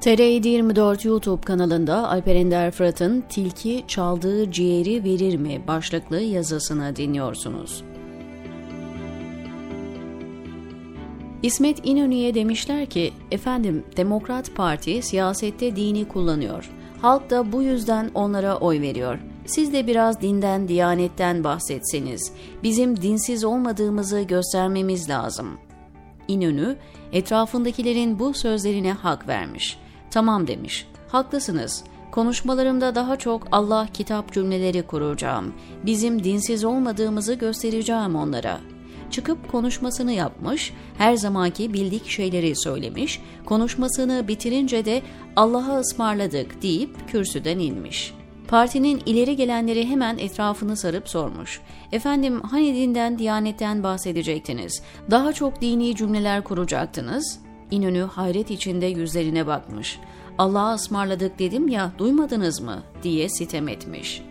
TRT 24 YouTube kanalında Alper Ender Fırat'ın "Tilki çaldığı ciğeri verir mi?" başlıklı yazısını dinliyorsunuz. İsmet İnönü'ye demişler ki, efendim Demokrat Parti siyasette dini kullanıyor. Halk da bu yüzden onlara oy veriyor. Siz de biraz dinden, Diyanet'ten bahsetseniz, bizim dinsiz olmadığımızı göstermemiz lazım. İnönü, etrafındakilerin bu sözlerine hak vermiş. Tamam demiş, haklısınız. Konuşmalarımda daha çok Allah, kitap cümleleri kuracağım. Bizim dinsiz olmadığımızı göstereceğim onlara. Çıkıp konuşmasını yapmış, her zamanki bildik şeyleri söylemiş, konuşmasını bitirince de Allah'a ısmarladık deyip kürsüden inmiş. Partinin ileri gelenleri hemen etrafını sarıp sormuş. Efendim hani dinden, Diyanetten bahsedecektiniz, daha çok dini cümleler kuracaktınız? İnönü hayret içinde yüzlerine bakmış. Allah'a ısmarladık dedim ya, duymadınız mı diye sitem etmiş.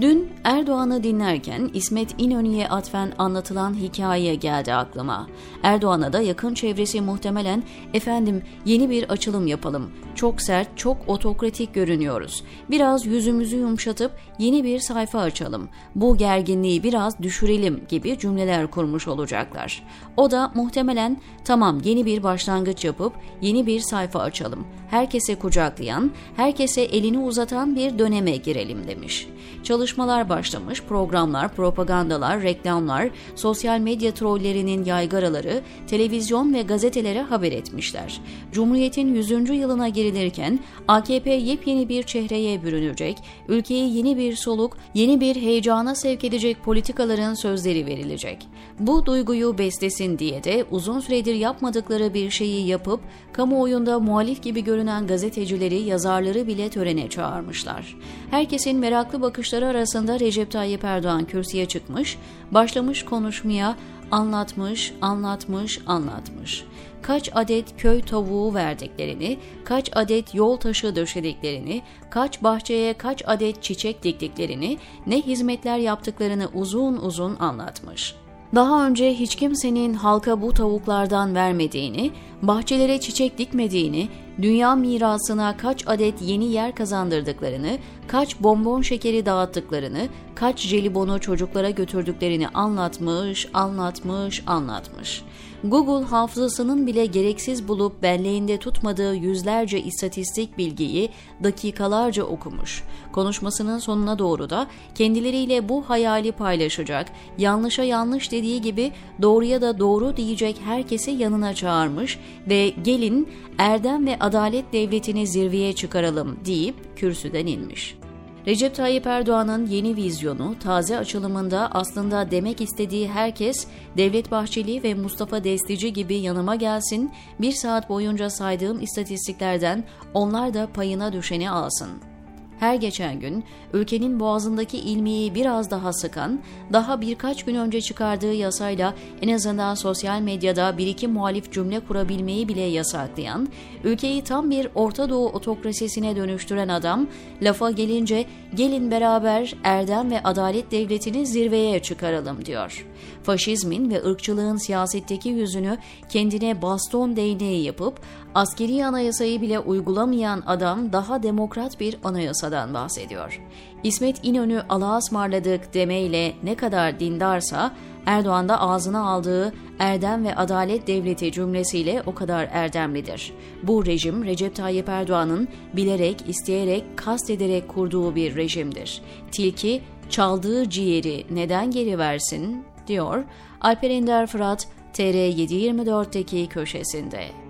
Dün Erdoğan'ı dinlerken İsmet İnönü'ye atfen anlatılan hikaye geldi aklıma. Erdoğan'a da yakın çevresi muhtemelen efendim yeni bir açılım yapalım. Çok sert, çok otokratik görünüyoruz. Biraz yüzümüzü yumuşatıp yeni bir sayfa açalım. Bu gerginliği biraz düşürelim gibi cümleler kurmuş olacaklar. O da muhtemelen tamam yeni bir başlangıç yapıp yeni bir sayfa açalım. Herkese kucaklayan, herkese elini uzatan bir döneme girelim demiş. Çalışmalar başlamış, programlar, propagandalar, reklamlar, sosyal medya trollerinin yaygaraları, televizyon ve gazetelere haber etmişler. Cumhuriyet'in 100. yılına girilirken AKP yepyeni bir çehreye bürünecek, ülkeyi yeni bir soluk, yeni bir heyecana sevk edecek politikaların sözleri verilecek. Bu duyguyu beslesin diye de uzun süredir yapmadıkları bir şeyi yapıp kamuoyunda muhalif gibi görünen gazetecileri, yazarları bile törene çağırmışlar. Herkesin meraklı bakışları arasında Recep Tayyip Erdoğan kürsüye çıkmış, başlamış konuşmaya, anlatmış. Kaç adet köy tavuğu verdiklerini, kaç adet yol taşı döşediklerini, kaç bahçeye kaç adet çiçek diktiklerini, ne hizmetler yaptıklarını uzun uzun anlatmış. Daha önce hiç kimsenin halka bu tavuklardan vermediğini, bahçelere çiçek dikmediğini, dünya mirasına kaç adet yeni yer kazandırdıklarını, kaç bonbon şekeri dağıttıklarını, kaç jelibonu çocuklara götürdüklerini anlatmış. Google hafızasının bile gereksiz bulup belleğinde tutmadığı yüzlerce istatistik bilgiyi dakikalarca okumuş. Konuşmasının sonuna doğru da kendileriyle bu hayali paylaşacak, yanlışa yanlış dediği gibi doğruya da doğru diyecek herkesi yanına çağırmış ve gelin erdem ve adalet devletini zirveye çıkaralım deyip kürsüden inmiş. Recep Tayyip Erdoğan'ın yeni vizyonu, taze açılımında aslında demek istediği herkes Devlet Bahçeli ve Mustafa Destici gibi yanıma gelsin, bir saat boyunca saydığım istatistiklerden onlar da payına düşeni alsın. Her geçen gün ülkenin boğazındaki ilmiği biraz daha sıkan, daha birkaç gün önce çıkardığı yasayla en azından sosyal medyada bir iki muhalif cümle kurabilmeyi bile yasaklayan, ülkeyi tam bir Orta Doğu otokrasisine dönüştüren adam, lafa gelince gelin beraber erdem ve adalet devletini zirveye çıkaralım diyor. Faşizmin ve ırkçılığın siyasetteki yüzünü kendine baston değneği yapıp, askeri anayasayı bile uygulamayan adam daha demokrat bir anayasadan bahsediyor. İsmet İnönü Allah'a ısmarladık demeyle ne kadar dindarsa, Erdoğan da ağzına aldığı erdem ve adalet devleti cümlesiyle o kadar erdemlidir. Bu rejim Recep Tayyip Erdoğan'ın bilerek, isteyerek, kastederek kurduğu bir rejimdir. Tilki çaldığı ciğeri neden geri versin diyor Alper Ender Fırat TR 724'teki köşesinde.